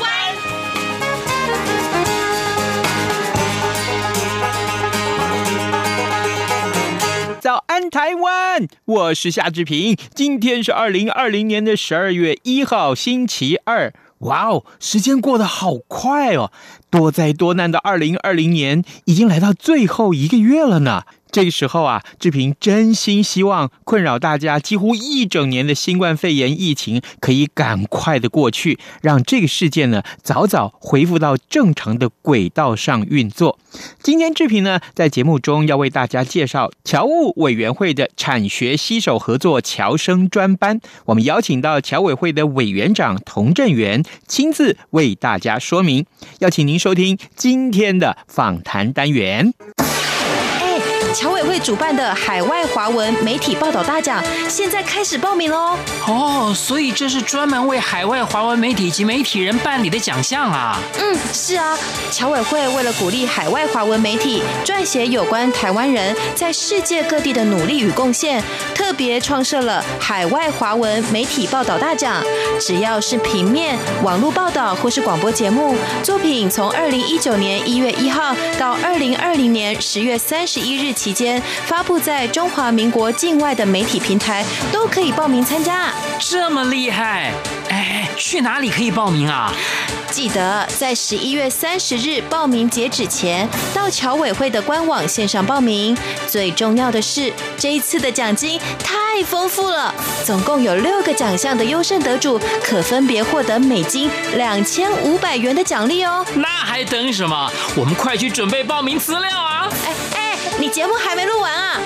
湾》。早安台湾，我是夏志平。今天是2020年的12月1号，星期二。哇哦，时间过得好快哦！多灾多难的2020年已经来到最后一个月了呢。这个时候啊，志平真心希望困扰大家几乎一整年的新冠肺炎疫情可以赶快的过去，让这个事件呢早早恢复到正常的轨道上运作。今天志平呢在节目中要为大家介绍侨务委员会的产学携手合作侨生专班，我们邀请到侨委会的委员长童振源亲自为大家说明。要请您收听今天的访谈单元。侨委会主办的海外华文媒体报道大奖现在开始报名喽！哦，所以这是专门为海外华文媒体及媒体人办理的奖项啊！嗯，是啊，侨委会为了鼓励海外华文媒体撰写有关台湾人在世界各地的努力与贡献，特别创设了海外华文媒体报道大奖。只要是平面、网络报道或是广播节目作品，从2019年1月1号到2020年10月31日。期间发布在中华民国境外的媒体平台都可以报名参加。这么厉害！哎，去哪里可以报名啊？记得在11月30日报名截止前，到侨委会的官网线上报名。最重要的是，这一次的奖金太丰富了，总共有6个奖项的优胜得主可分别获得美金$2500的奖励哦。那还等什么？我们快去准备报名资料啊！你节目还没录完啊！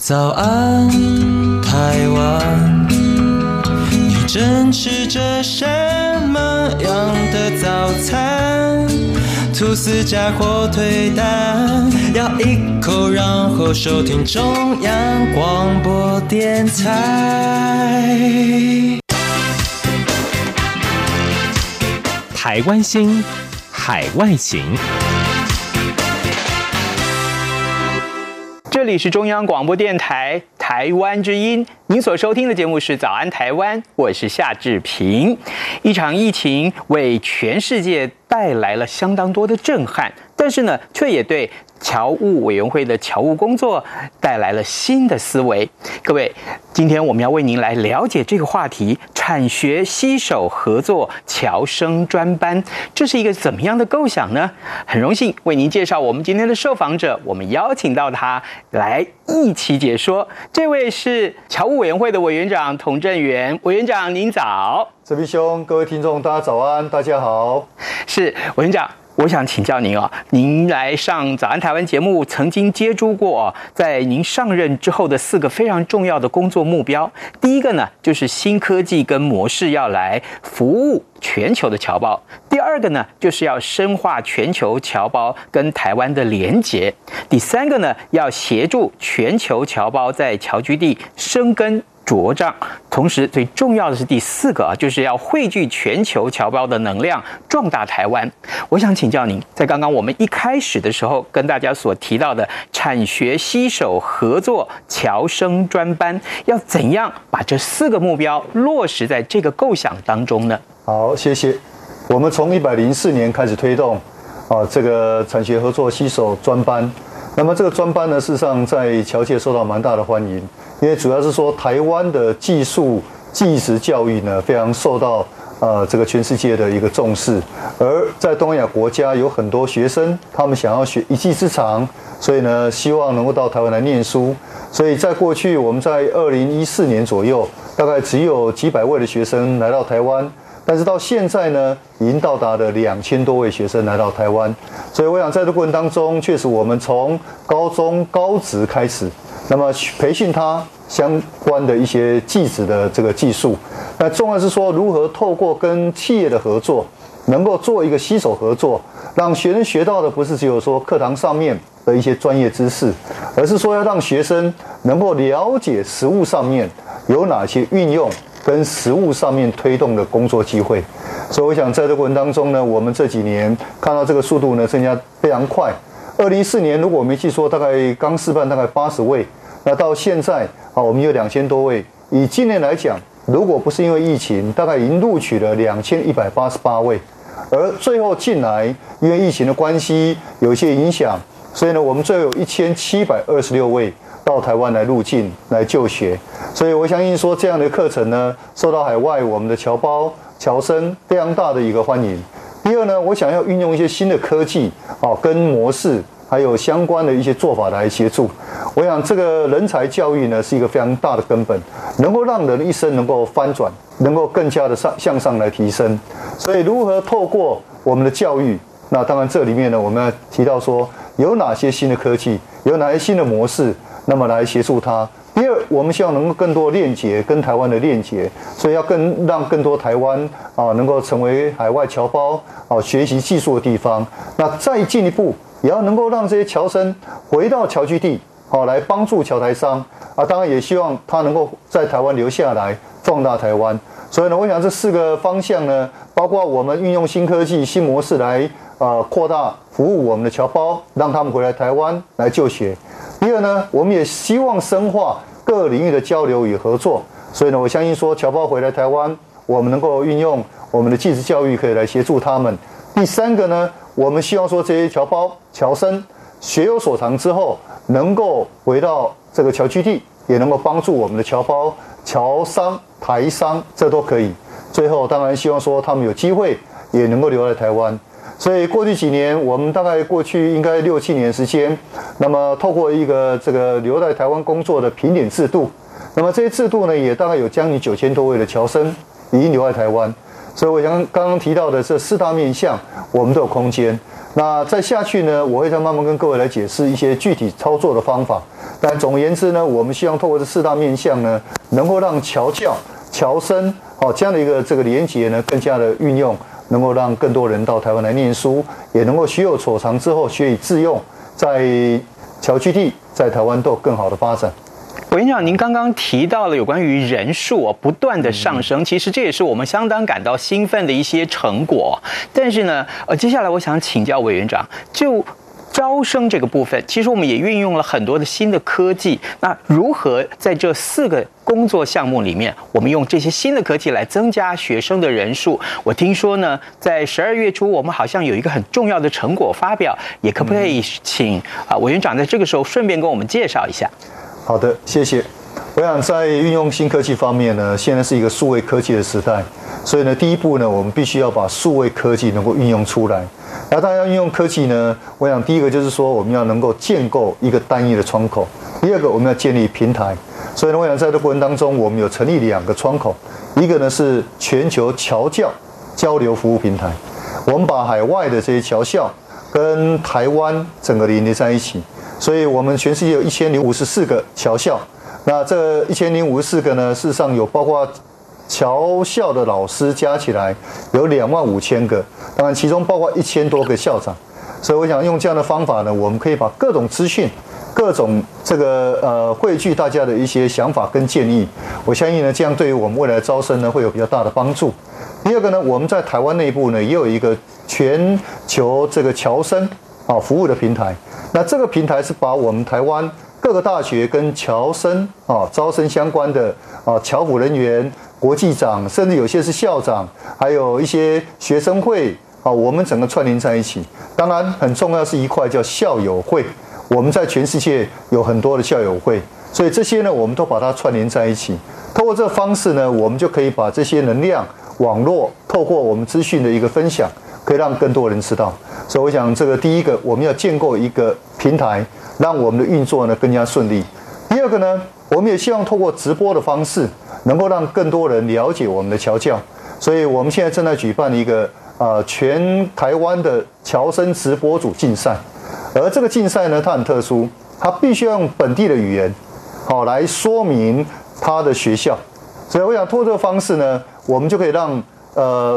早安，台湾，你正吃着什么样的早餐？吐司加火腿蛋，咬一口，然后收听中央广播电台。台湾心。海外行，这里是中央广播电台台湾之音，您所收听的节目是《早安台湾》，我是夏志平。一场疫情为全世界带来了相当多的震撼，但是呢，却也对侨务委员会的侨务工作带来了新的思维。各位，今天我们要为您来了解这个话题：产学携手合作侨生专班，这是一个怎么样的构想呢？很荣幸为您介绍我们今天的受访者，我们邀请到他来一起解说。这位是侨务委员会的委员长童振源，委员长您早。志平兄，各位听众大家早安，大家好。是委员长。我想请教您啊，您来上《早安台湾》节目，曾经接触过在您上任之后的4个非常重要的工作目标。第一个呢，就是新科技跟模式要来服务全球的侨胞；第二个呢，就是要深化全球侨胞跟台湾的连结；第三个呢，要协助全球侨胞在侨居地生根茁壮，同时最重要的是第4个就是要汇聚全球侨胞的能量，壮大台湾。我想请教您，在刚刚我们一开始的时候跟大家所提到的产学携手合作侨生专班，要怎样把这4个目标落实在这个构想当中呢？好，谢谢。我们从104年开始推动这个产学合作携手专班。那么这个专班呢，事实上在侨界受到蛮大的欢迎，因为主要是说台湾的技术技职教育呢，非常受到这个全世界的一个重视，而在东亚国家有很多学生，他们想要学一技之长，所以呢，希望能够到台湾来念书。所以在过去，我们在2014年左右，大概只有几百位的学生来到台湾。但是到现在呢，已经到达了2000多位学生来到台湾，所以我想在这过程当中，确实我们从高中高职开始，那么培训他，相关的一些技职的这个技术。那重要是说，如何透过跟企业的合作，能够做一个携手合作，让学生学到的不是只有说课堂上面的一些专业知识，而是说要让学生能够了解实务上面有哪些运用跟实务上面推动的工作机会。所以我想在这个过程当中呢，我们这几年看到这个速度呢增加非常快。2014年如果我没记错，大概刚示范大概80位，那到现在啊我们有2000多位。以今年来讲，如果不是因为疫情，大概已经录取了2188位。而最后进来，因为疫情的关系有一些影响，所以呢，我们最后有1726位到台湾来入境来就学。所以我相信说，这样的课程呢，受到海外我们的侨胞、侨生非常大的一个欢迎。第二呢，我想要运用一些新的科技啊，跟模式，还有相关的一些做法来协助。我想这个人才教育呢，是一个非常大的根本，能够让人一生能够翻转，能够更加的向上来提升。所以如何透过我们的教育，那当然这里面呢，我们要提到说有哪些新的科技，有哪些新的模式，那么来协助它。第二，我们希望能够更多链接跟台湾的链接，所以要让更多台湾啊能够成为海外侨胞啊学习技术的地方。那再进一步，也要能够让这些侨生回到侨居地，好来帮助侨台商啊。当然也希望他能够在台湾留下来，壮大台湾。所以呢，我想这4个方向呢，包括我们运用新科技、新模式来扩大服务我们的侨胞，让他们回来台湾来就学。第二呢，我们也希望深化各领域的交流与合作。所以呢，我相信说侨胞回来台湾，我们能够运用我们的技职教育可以来协助他们。第三个呢，我们希望说这些侨胞、侨生学有所长之后，能够回到这个侨居地，也能够帮助我们的侨胞、侨商、台商，这都可以。最后当然希望说他们有机会也能够留在台湾。所以过去几年，我们大概过去应该6、7年时间，那么透过一个这个留在台湾工作的评点制度，那么这些制度呢，也大概有将近9000多位的侨生已经留在台湾。所以我想刚刚提到的这4大面向，我们都有空间。那再下去呢，我会再慢慢跟各位来解释一些具体操作的方法。但总而言之呢，我们希望透过这4大面向呢，能够让侨教、侨生哦这样的一个这个连结呢，更加的运用。能够让更多人到台湾来念书，也能够学有所长之后学以致用，在侨居地、在台湾都有更好的发展。委员长，您刚刚提到了有关于人数不断的上升，其实这也是我们相当感到兴奋的一些成果。但是呢，接下来我想请教委员长，就招生这个部分，其实我们也运用了很多的新的科技。那如何在这4个工作项目里面，我们用这些新的科技来增加学生的人数？我听说呢，在12月初我们好像有一个很重要的成果发表，也可不可以请委员长在这个时候顺便跟我们介绍一下？好的，谢谢。我想在运用新科技方面呢，现在是一个数位科技的时代，所以呢，第一步呢，我们必须要把数位科技能够运用出来。那大家运用科技呢，我想第一个就是说，我们要能够建构一个单一的窗口；第二个，我们要建立平台。所以呢，我想在这过程当中，我们有成立2个窗口，一个呢是全球侨教交流服务平台，我们把海外的这些侨校跟台湾整个连接在一起。所以我们全世界有1054个侨校，那这1054个呢，事实上有包括侨校的老师加起来有25000个，当然其中包括1000多个校长。所以我想用这样的方法呢，我们可以把各种资讯、各种这个汇聚大家的一些想法跟建议。我相信呢，这样对于我们未来的招生呢，会有比较大的帮助。第二个呢，我们在台湾内部呢，也有一个全球这个侨生啊服务的平台。那这个平台是把我们台湾各个大学跟侨生啊招生相关的啊侨辅人员、国际长，甚至有些是校长，还有一些学生会啊，我们整个串联在一起。当然，很重要是一块叫校友会，我们在全世界有很多的校友会，所以这些呢，我们都把它串联在一起。透过这方式呢，我们就可以把这些能量网络，透过我们资讯的一个分享，可以让更多人知道。所以我想，这个第一个，我们要建构一个平台，让我们的运作呢更加顺利。第二个呢，我们也希望透过直播的方式，能够让更多人了解我们的侨教。所以我们现在正在举办一个全台湾的侨生直播组竞赛。而这个竞赛呢，它很特殊，它必须要用本地的语言，好来说明他的学校。所以我想透过这个方式呢，我们就可以让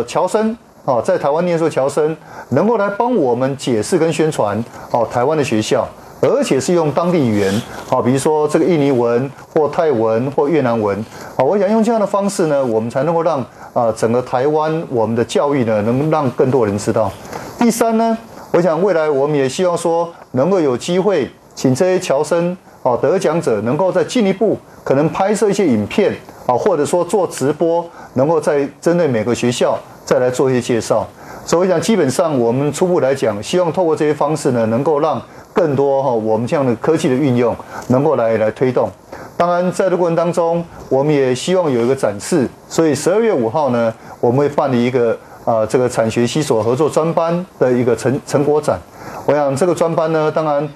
侨生啊在台湾念书的侨生能够来帮我们解释跟宣传哦台湾的学校，而且是用当地语言啊，比如说这个印尼文或泰文或越南文啊，我想用这样的方式呢，我们才能够让整个台湾我们的教育呢，能让更多人知道。第三呢，我想未来我们也希望说能够有机会请这些侨生啊得奖者能够再进一步可能拍摄一些影片啊，或者说做直播，能够再针对每个学校再来做一些介绍。所以我想基本上我们初步来讲，希望透过这些方式呢，能够让更多我们这样的科技的运用能够来推动。当然在这过程当中，我们也希望有一个展示，所以12月5号呢，我们会办理一个这个产学携手合作专班的一个成果展。我想这个专班呢，当然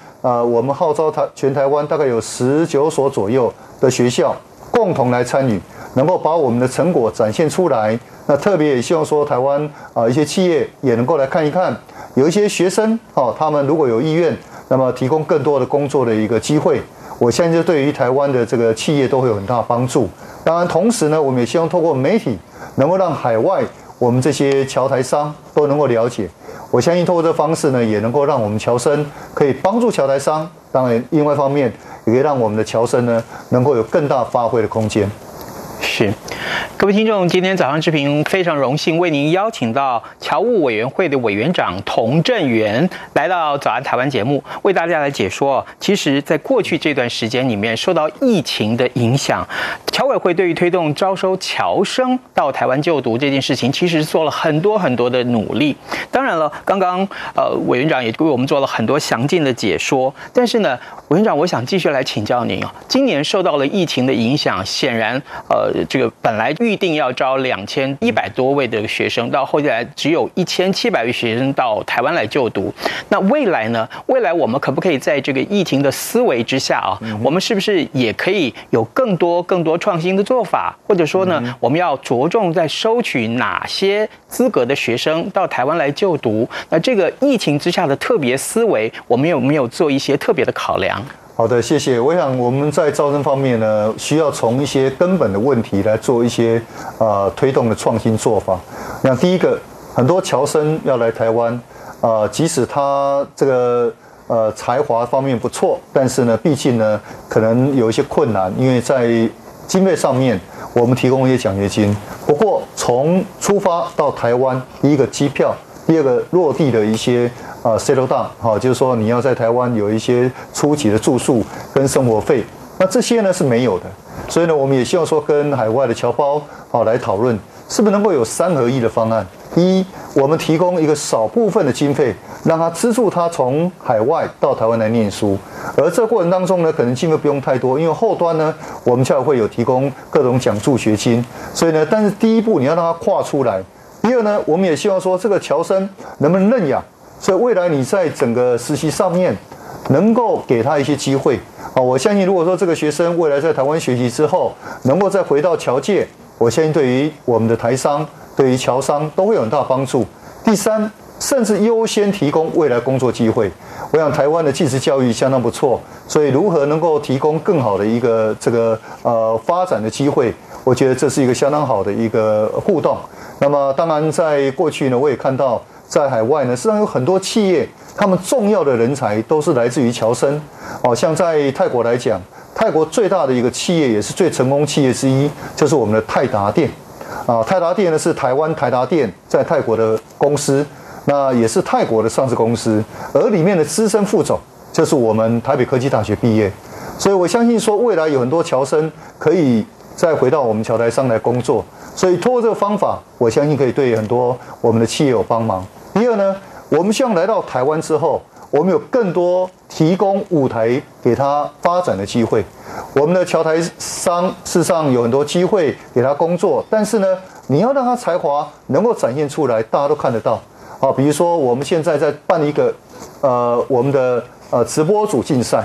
我们号召全台湾大概有19所左右的学校共同来参与，能够把我们的成果展现出来。那特别也希望说台湾一些企业也能够来看一看，有一些学生他们如果有意愿，那么提供更多的工作的一个机会，我相信对于台湾的这个企业都会有很大的帮助。当然同时呢，我们也希望透过媒体能够让海外我们这些侨台商都能够了解，我相信透过这方式呢，也能够让我们侨生可以帮助侨台商，当然另外一方面也可以让我们的侨生呢能够有更大发挥的空间。是，各位听众，今天早上视频非常荣幸为您邀请到侨务委员会的委员长童振源来到早安台湾节目，为大家来解说，其实在过去这段时间里面，受到疫情的影响，侨委会对于推动招收侨生到台湾就读这件事情，其实做了很多的努力。当然了，刚刚委员长也为我们做了很多详尽的解说，但是呢，委员长，我想继续来请教您，今年受到了疫情的影响，显然这个本来预定要招2100多位的学生，到后来只有1700位学生到台湾来就读。那未来呢？未来我们可不可以在这个疫情的思维之下啊，我们是不是也可以有更多创新的做法？或者说呢，我们要着重在收取哪些资格的学生到台湾来就读？那这个疫情之下的特别思维，我们有没有做一些特别的考量？好的，谢谢。我想我们在招生方面呢，需要从一些根本的问题来做一些推动的创新做法。那第一个，很多侨生要来台湾，即使他这个才华方面不错，但是呢，毕竟呢可能有一些困难，因为在经费上面我们提供一些奖学金。不过从出发到台湾，第一个机票，第二个落地的一些settle down， 好，就是说你要在台湾有一些初级的住宿跟生活费，那这些呢是没有的。所以呢，我们也希望说跟海外的侨胞好来讨论，是不是能够有3合1的方案。一，我们提供一个少部分的经费，让他资助他从海外到台湾来念书，而这过程当中呢，可能经费不用太多，因为后端呢，我们教会有提供各种奖助学金，所以呢，但是第一步你要让他跨出来。第二呢，我们也希望说这个侨生能不能认养，所以未来你在整个实习上面能够给他一些机会啊。我相信如果说这个学生未来在台湾学习之后，能够再回到侨界，我相信对于我们的台商，对于侨商都会有很大帮助。第三，甚至优先提供未来工作机会。我想台湾的技职教育相当不错，所以如何能够提供更好的一个这个发展的机会，我觉得这是一个相当好的一个互动。那么当然在过去呢，我也看到在海外呢，实际上有很多企业，他们重要的人才都是来自于侨生。哦，像在泰国来讲，泰国最大的一个企业也是最成功企业之一，就是我们的泰达电。啊，泰达电呢是台湾台达电在泰国的公司，那也是泰国的上市公司，而里面的资深副总就是我们台北科技大学毕业。所以我相信说未来有很多侨生可以再回到我们侨台商来工作，所以通过这个方法，我相信可以对很多我们的企业有帮忙。第二呢，我们希望来到台湾之后，我们有更多提供舞台给他发展的机会。我们的侨台商事实上有很多机会给他工作，但是呢，你要让他才华能够展现出来，大家都看得到啊。比如说我们现在在办一个我们的直播组竞赛。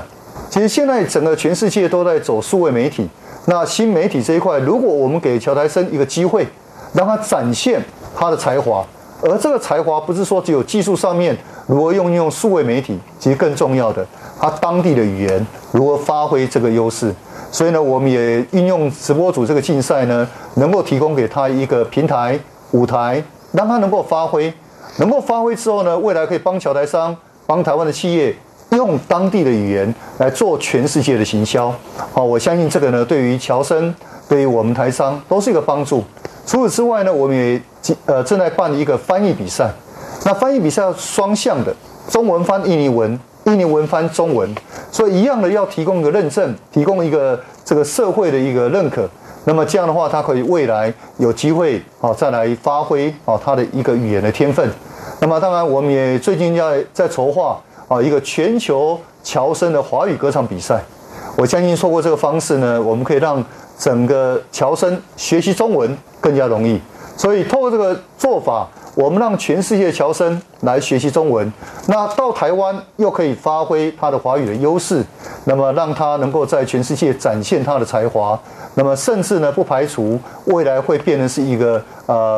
其实现在整个全世界都在走数位媒体，那新媒体这一块，如果我们给侨台生一个机会，让他展现他的才华，而这个才华不是说只有技术上面如何用数位媒体，其实更重要的，他当地的语言如何发挥这个优势。所以呢，我们也运用直播组这个竞赛呢，能够提供给他一个平台、舞台，让他能够发挥。能够发挥之后呢，未来可以帮小台商、帮台湾的企业，用当地的语言来做全世界的行销。好，我相信这个呢，对于侨生、对于我们台商都是一个帮助。除此之外呢，我们也正在办一个翻译比赛。那翻译比赛双向的，中文翻印尼文，印尼文翻中文，所以一样的要提供一个认证，提供一个这个社会的一个认可。那么这样的话，他可以未来有机会啊，再来发挥啊他的一个语言的天分。那么当然，我们也最近在筹划啊一个全球侨生的华语歌唱比赛。我相信透过这个方式呢，我们可以让整个侨生学习中文更加容易。所以透过这个做法，我们让全世界侨生来学习中文，那到台湾又可以发挥他的华语的优势，那么让他能够在全世界展现他的才华，那么甚至呢不排除未来会变成是一个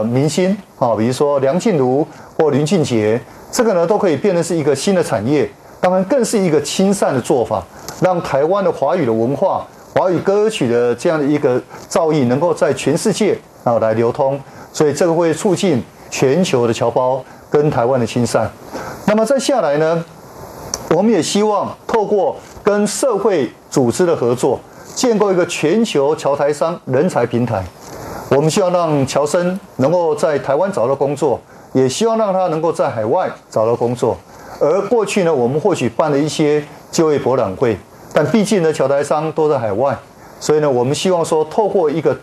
明星啊，比如说梁静茹或林俊杰，这个呢都可以变成是一个新的产业，当然更是一个亲善的做法，让台湾的华语的文化、华语歌曲的这样的一个造诣能够在全世界啊来流通，所以这个会促进全球的侨胞跟台湾的亲善。那么再下来呢，我们也希望透过跟社会组织的合作，建构一个全球侨台商人才平台。我们希望让侨生能够在台湾找到工作，也希望让他能够在海外找到工作。而过去呢，我们或许办了一些就业博览会，但毕竟呢，侨台商都在海外，所以呢，我们希望说透过一个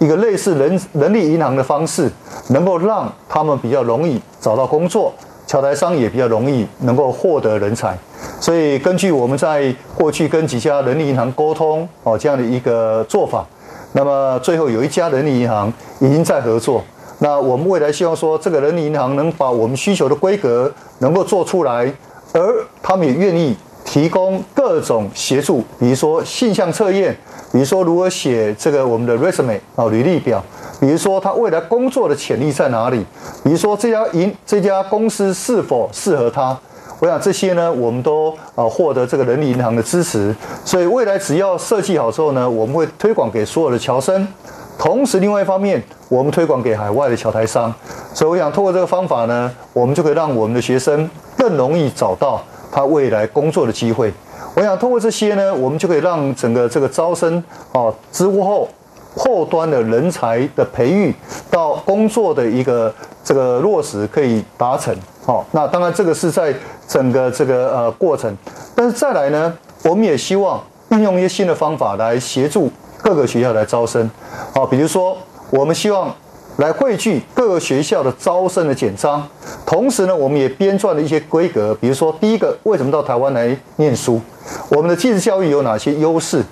类似人力银行的方式，能够让他们比较容易找到工作，侨台商也比较容易能够获得人才。所以根据我们在过去跟几家人力银行沟通哦这样的一个做法，那么最后有一家人力银行已经在合作。那我们未来希望说这个人力银行能把我们需求的规格能够做出来，而他们也愿意提供各种协助，比如说性向测验，比如说如何写这个我们的 resume 啊履历表，比如说他未来工作的潜力在哪里，比如说这家公司是否适合他。我想这些呢，我们都获得这个人力银行的支持，所以未来只要设计好之后呢，我们会推广给所有的侨生，同时另外一方面，我们推广给海外的侨台商。所以我想透过这个方法呢，我们就可以让我们的学生更容易找到他未来工作的机会。我想通过这些呢，我们就可以让整个这个招生啊，之后后端的人才的培育到工作的一个这个落实可以达成。好，那当然这个是在整个这个过程，但是再来呢，我们也希望运用一些新的方法来协助各个学校来招生。好，比如说我们希望来汇聚各个学校的招生的简章，同时呢，我们也编撰了一些规格，比如说第一个，为什么到台湾来念书？我们的技职教育有哪些优势？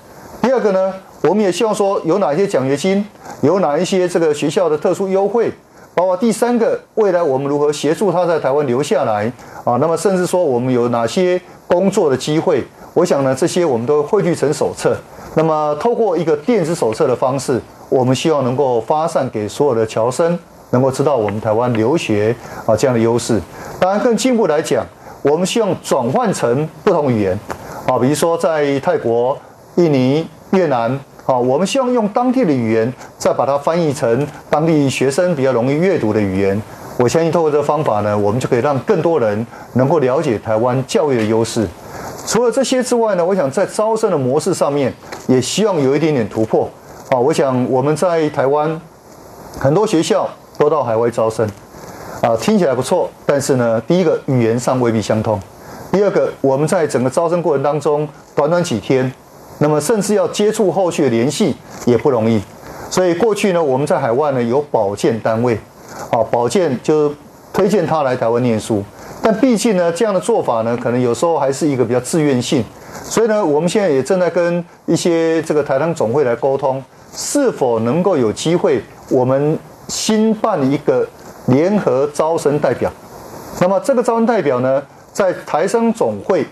第二个呢，我们也希望说有哪些奖学金，有哪一些这个学校的特殊优惠，包括第三个，未来我们如何协助他在台湾留下来啊？那么甚至说我们有哪些工作的机会？我想呢，这些我们都汇聚成手册。那么透过一个电子手册的方式，我们希望能够发散给所有的侨生，能够知道我们台湾留学啊这样的优势。当然，更进一步来讲，我们希望转换成不同语言啊，比如说在泰国、印尼、越南啊，我们希望用当地的语言，再把它翻译成当地学生比较容易阅读的语言。我相信透过这个方法呢，我们就可以让更多人能够了解台湾教育的优势。除了这些之外呢，我想在招生的模式上面，也希望有一点点突破。啊，我想我们在台湾很多学校都到海外招生，啊，听起来不错，但是呢，第一个语言上未必相通，第二个我们在整个招生过程当中短短几天，那么甚至要接触后续的联系也不容易，所以过去呢，我们在海外呢有保荐单位，啊，保荐就推荐他来台湾念书，但毕竟呢，这样的做法呢，可能有时候还是一个比较自愿性，所以呢，我们现在也正在跟一些这个台商总会来沟通。是否能够有机会，我们新办一个联合招生代表？那么这个招生代表呢，在台商总会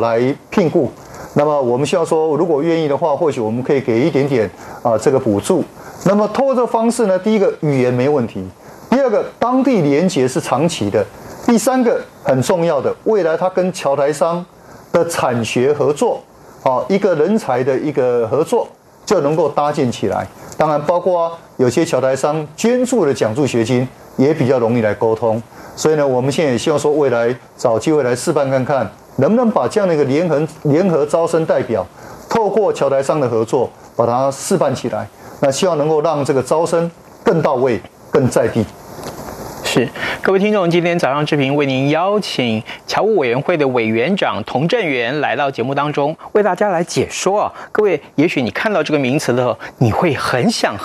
来聘雇。那么我们希望说，如果愿意的话，或许我们可以给一点点这个补助。那么透过这个方式呢，第一个语言没问题，第二个当地连结是长期的，第三个很重要的，未来他跟侨台商的产学合作，一个人才的一个合作。就能够搭建起来。当然，包括有些侨台商捐助的奖助学金也比较容易来沟通。所以呢，我们现在也希望说，未来找机会来示范看看，能不能把这样的一个联合招生代表，透过侨台商的合作，把它示范起来。那希望能够让这个招生更到位、更在地。是，各位听众，今天早上志平为您邀请侨务委员会的委员长童振源来到节目当中，为大家来解说啊。各位，也许你看到这个名词的时候，你会很想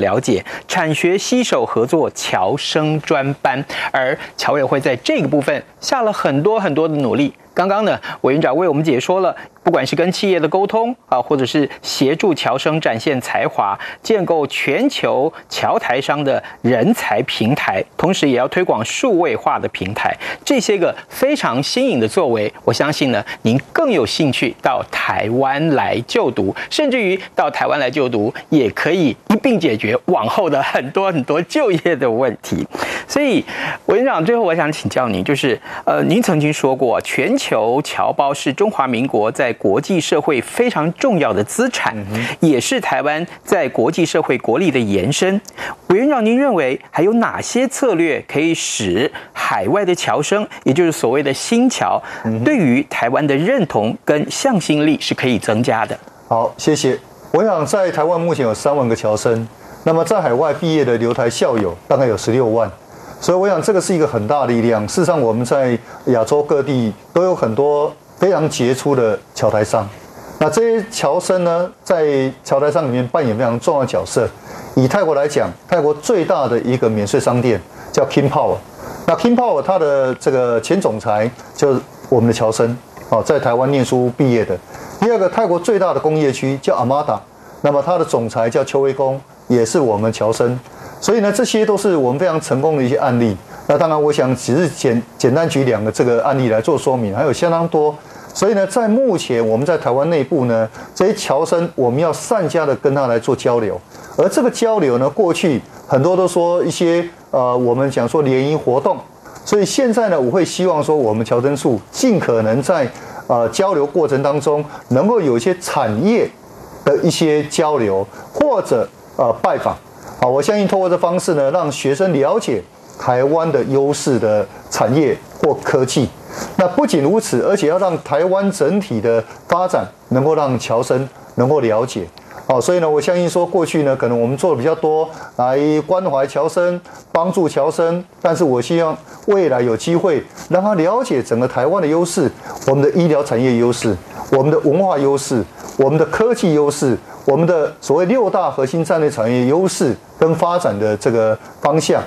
了解产学携手合作侨生专班，而侨委会在这个部分下了很多的努力。刚刚呢，委员长为我们解说了，不管是跟企业的沟通啊，或者是协助侨生展现才华，建构全球侨台商的人才平台，同时也要推广数位化的平台，这些个非常新颖的作为，我相信呢，您更有兴趣到台湾来就读，甚至于到台湾来就读，也可以一并解决往后的很多就业的问题。所以，委员长，最后我想请教您，就是您曾经说过，全球侨胞是中华民国在国际社会非常重要的资产，也是台湾在国际社会国力的延伸。委员长，您认为还有哪些策略可以使海外的侨生，也就是所谓的新侨，对于台湾的认同跟向心力是可以增加的？好，谢谢。我想在台湾目前有3万个侨生，那么在海外毕业的留台校友大概有16万。所以我想这个是一个很大的力量。事实上，我们在亚洲各地都有很多非常杰出的侨台商。那这些侨生呢，在侨台商里面扮演非常重要的角色。以泰国来讲，泰国最大的一个免税商店叫 King Power。那 King Power 它的这个前总裁就是我们的侨生，在台湾念书毕业的。第二个，泰国最大的工业区叫 Amata， 那么它的总裁叫邱威公，也是我们侨生。所以呢，这些都是我们非常成功的一些案例。那当然，我想只是简单举2个这个案例来做说明，还有相当多。所以呢，在目前我们在台湾内部呢，这些侨生我们要善加的跟他来做交流。而这个交流呢，过去很多都说一些我们讲说联谊活动。所以现在呢，我会希望说我们侨生处尽可能在交流过程当中，能够有一些产业的一些交流或者拜访。好，我相信透过这方式呢，让学生了解台湾的优势的产业或科技。那不仅如此，而且要让台湾整体的发展能够让侨生能够了解。好，所以呢，我相信说过去呢，可能我们做的比较多，来关怀侨生、帮助侨生，但是我希望未来有机会让他了解整个台湾的优势，我们的医疗产业优势，我们的文化优势，我们的科技优势，我们的所谓6大核心战略产业优势跟发展的这个方向。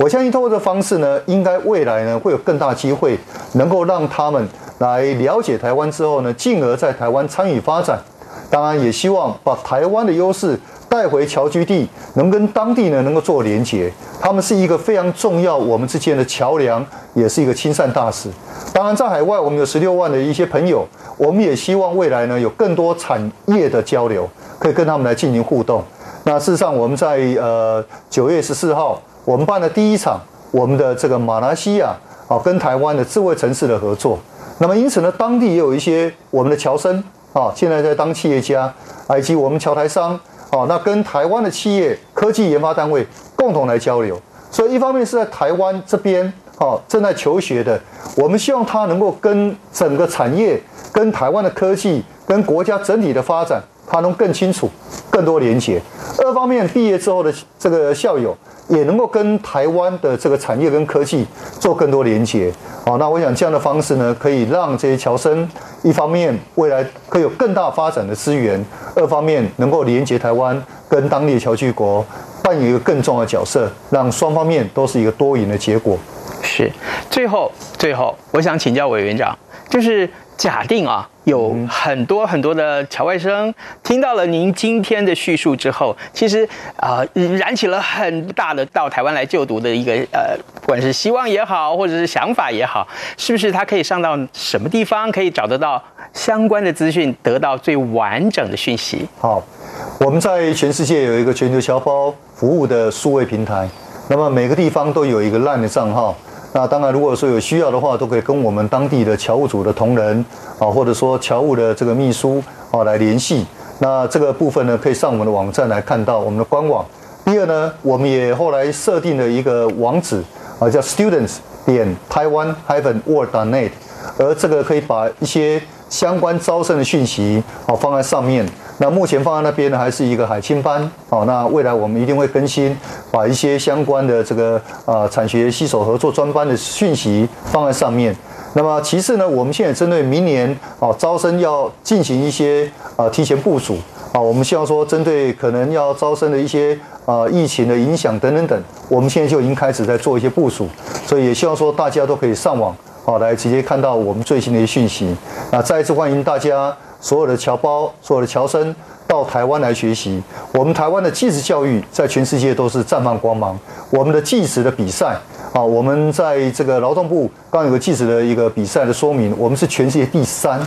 我相信透过这方式呢，应该未来呢会有更大机会能够让他们来了解台湾之后呢，进而在台湾参与发展。当然也希望把台湾的优势带回侨居地，能跟当地呢能够做连结。他们是一个非常重要我们之间的桥梁，也是一个亲善大使。当然在海外我们有16万的一些朋友，我们也希望未来呢有更多产业的交流，可以跟他们来进行互动。那事实上我们在9月14号我们办了第一场我们的这个马来西亚跟台湾的智慧城市的合作。那么因此呢，当地也有一些我们的侨生现在在当企业家，以及我们侨台商那跟台湾的企业科技研发单位共同来交流。所以一方面是在台湾这边正在求学的，我们希望他能够跟整个产业、跟台湾的科技、跟国家整体的发展，他能更清楚、更多连结。二方面，毕业之后的这个校友也能够跟台湾的这个产业跟科技做更多连结。好，那我想这样的方式呢，可以让这些侨生一方面未来可以有更大发展的资源，二方面能够连结台湾跟当地侨居国，扮演一个更重要的角色，让双方面都是一个多赢的结果。是，最后，我想请教委员长，就是假定啊，有很多的侨外生听到了您今天的叙述之后，其实燃起了很大的到台湾来就读的一个不管是希望也好，或者是想法也好，是不是他可以上到什么地方可以找得到相关的资讯，得到最完整的讯息？好，我们在全世界有一个全球侨胞服务的数位平台，那么每个地方都有一个LINE的账号。那当然，如果说有需要的话，都可以跟我们当地的侨务组的同仁，或者说侨务的这个秘书来联系。那这个部分呢，可以上我们的网站来看到我们的官网。第二呢，我们也后来设定了一个网址啊，叫 students.taiwan-world.net， 而这个可以把一些相关招生的讯息啊放在上面。那目前放在那边呢，还是一个海青班啊。那未来我们一定会更新，把一些相关的这个产学携手合作专班的讯息放在上面。那么其次呢，我们现在针对明年招生要进行一些提前部署啊，我们希望说针对可能要招生的一些疫情的影响等，我们现在就已经开始在做一些部署，所以也希望说大家都可以上网啊来直接看到我们最新的一些讯息。那再一次欢迎大家所有的侨胞、所有的侨生到台湾来学习。我们台湾的技职教育在全世界都是绽放光芒，我们的技职的比赛。啊，我们在这个劳动部刚有个技职的一个比赛的说明，我们是全世界第3，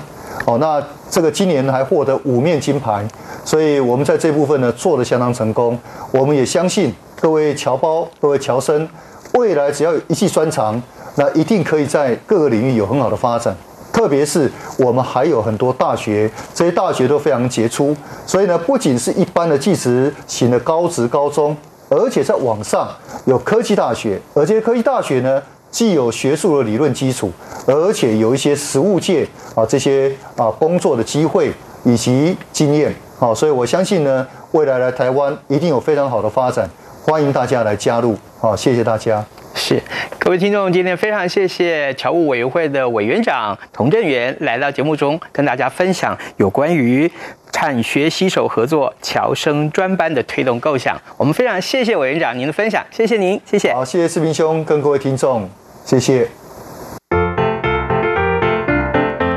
哦，那这个今年还获得5面金牌，所以我们在这部分呢做得相当成功。我们也相信各位侨胞、各位侨生，未来只要有一技专长，那一定可以在各个领域有很好的发展。特别是我们还有很多大学，这些大学都非常杰出，所以呢，不仅是一般的技职型的高职、高中。而且在网上有科技大学，而这些科技大学呢，既有学术的理论基础，而且有一些实务界这些工作的机会以及经验啊，所以我相信呢，未来来台湾一定有非常好的发展，欢迎大家来加入啊！谢谢大家。是，各位听众，今天非常谢谢侨务委员会的委员长童振源来到节目中，跟大家分享有关于产学携手合作侨生专班的推动构想。我们非常谢谢委员长您的分享，谢谢您，谢谢。好，谢谢世平兄跟各位听众，谢谢。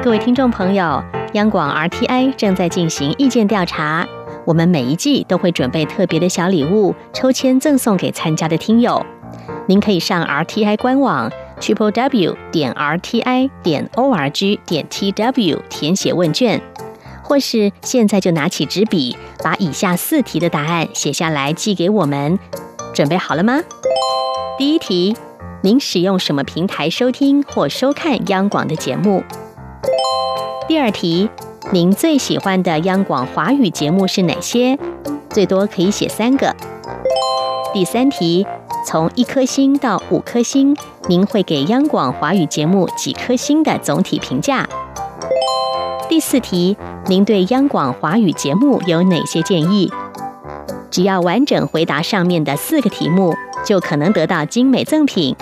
各位听众朋友，央广 RTI 正在进行意见调查，我们每一季都会准备特别的小礼物，抽签赠送给参加的听友。您可以上 RTI 官网 www.rti.org.tw 填写问卷，或是现在就拿起纸笔，把以下4题的答案写下来寄给我们。准备好了吗？第一题，您使用什么平台收听或收看央广的节目？第二题，您最喜欢的央广华语节目是哪些？最多可以写3个。第三题，从1颗星到5颗星，您会给央广华语节目几颗星的总体评价？第4题，您对央广华语节目有哪些建议？只要完整回答上面的4个题目，就可能得到精美赠品。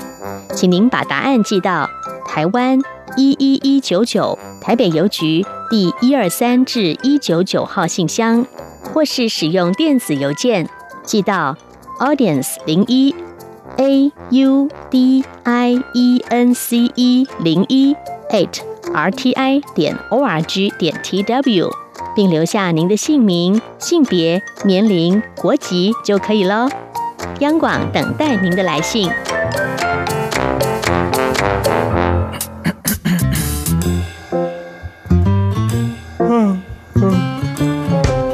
请您把答案寄到台湾11199台北邮局第123至199号信箱，或是使用电子邮件寄到 audience01audience01@rti.org.tw， 并留下您的姓名、性别、年龄、国籍就可以咯。央广等待您的来信。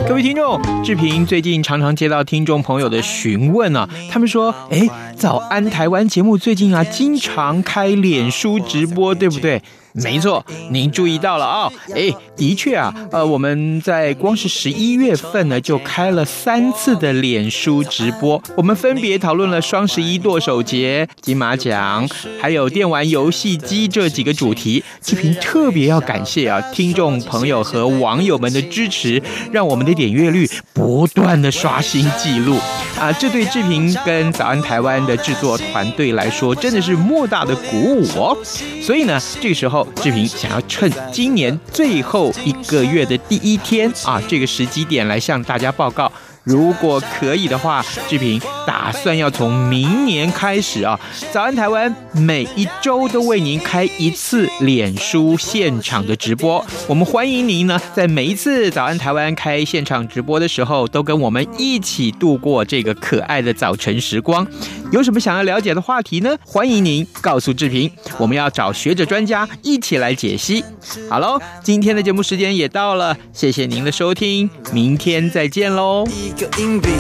各位听众，志平最近常常接到听众朋友的询问啊，他们说，哎，早安台湾节目最近啊，经常开脸书直播，对不对？没错，您注意到了啊，哎，的确啊，我们在光是11月份呢，就开了3次的脸书直播，我们分别讨论了双11剁手节、金马奖，还有电玩游戏机这几个主题。志平特别要感谢啊，听众朋友和网友们的支持，让我们的点阅率不断的刷新记录啊，这对志平跟早安台湾的制作团队来说真的是莫大的鼓舞哦。所以呢，这个时候志平想要趁今年最后1个月的第1天啊，这个时机点来向大家报告。如果可以的话，志平打算要从明年开始啊，早安台湾每1周都为您开1次脸书现场的直播。我们欢迎您呢，在每1次早安台湾开现场直播的时候，都跟我们一起度过这个可爱的早晨时光。有什么想要了解的话题呢？欢迎您告诉志平，我们要找学者专家一起来解析。好喽，今天的节目时间也到了，谢谢您的收听，明天再见喽。一个硬币，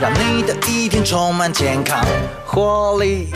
让你的一天充满健康活力。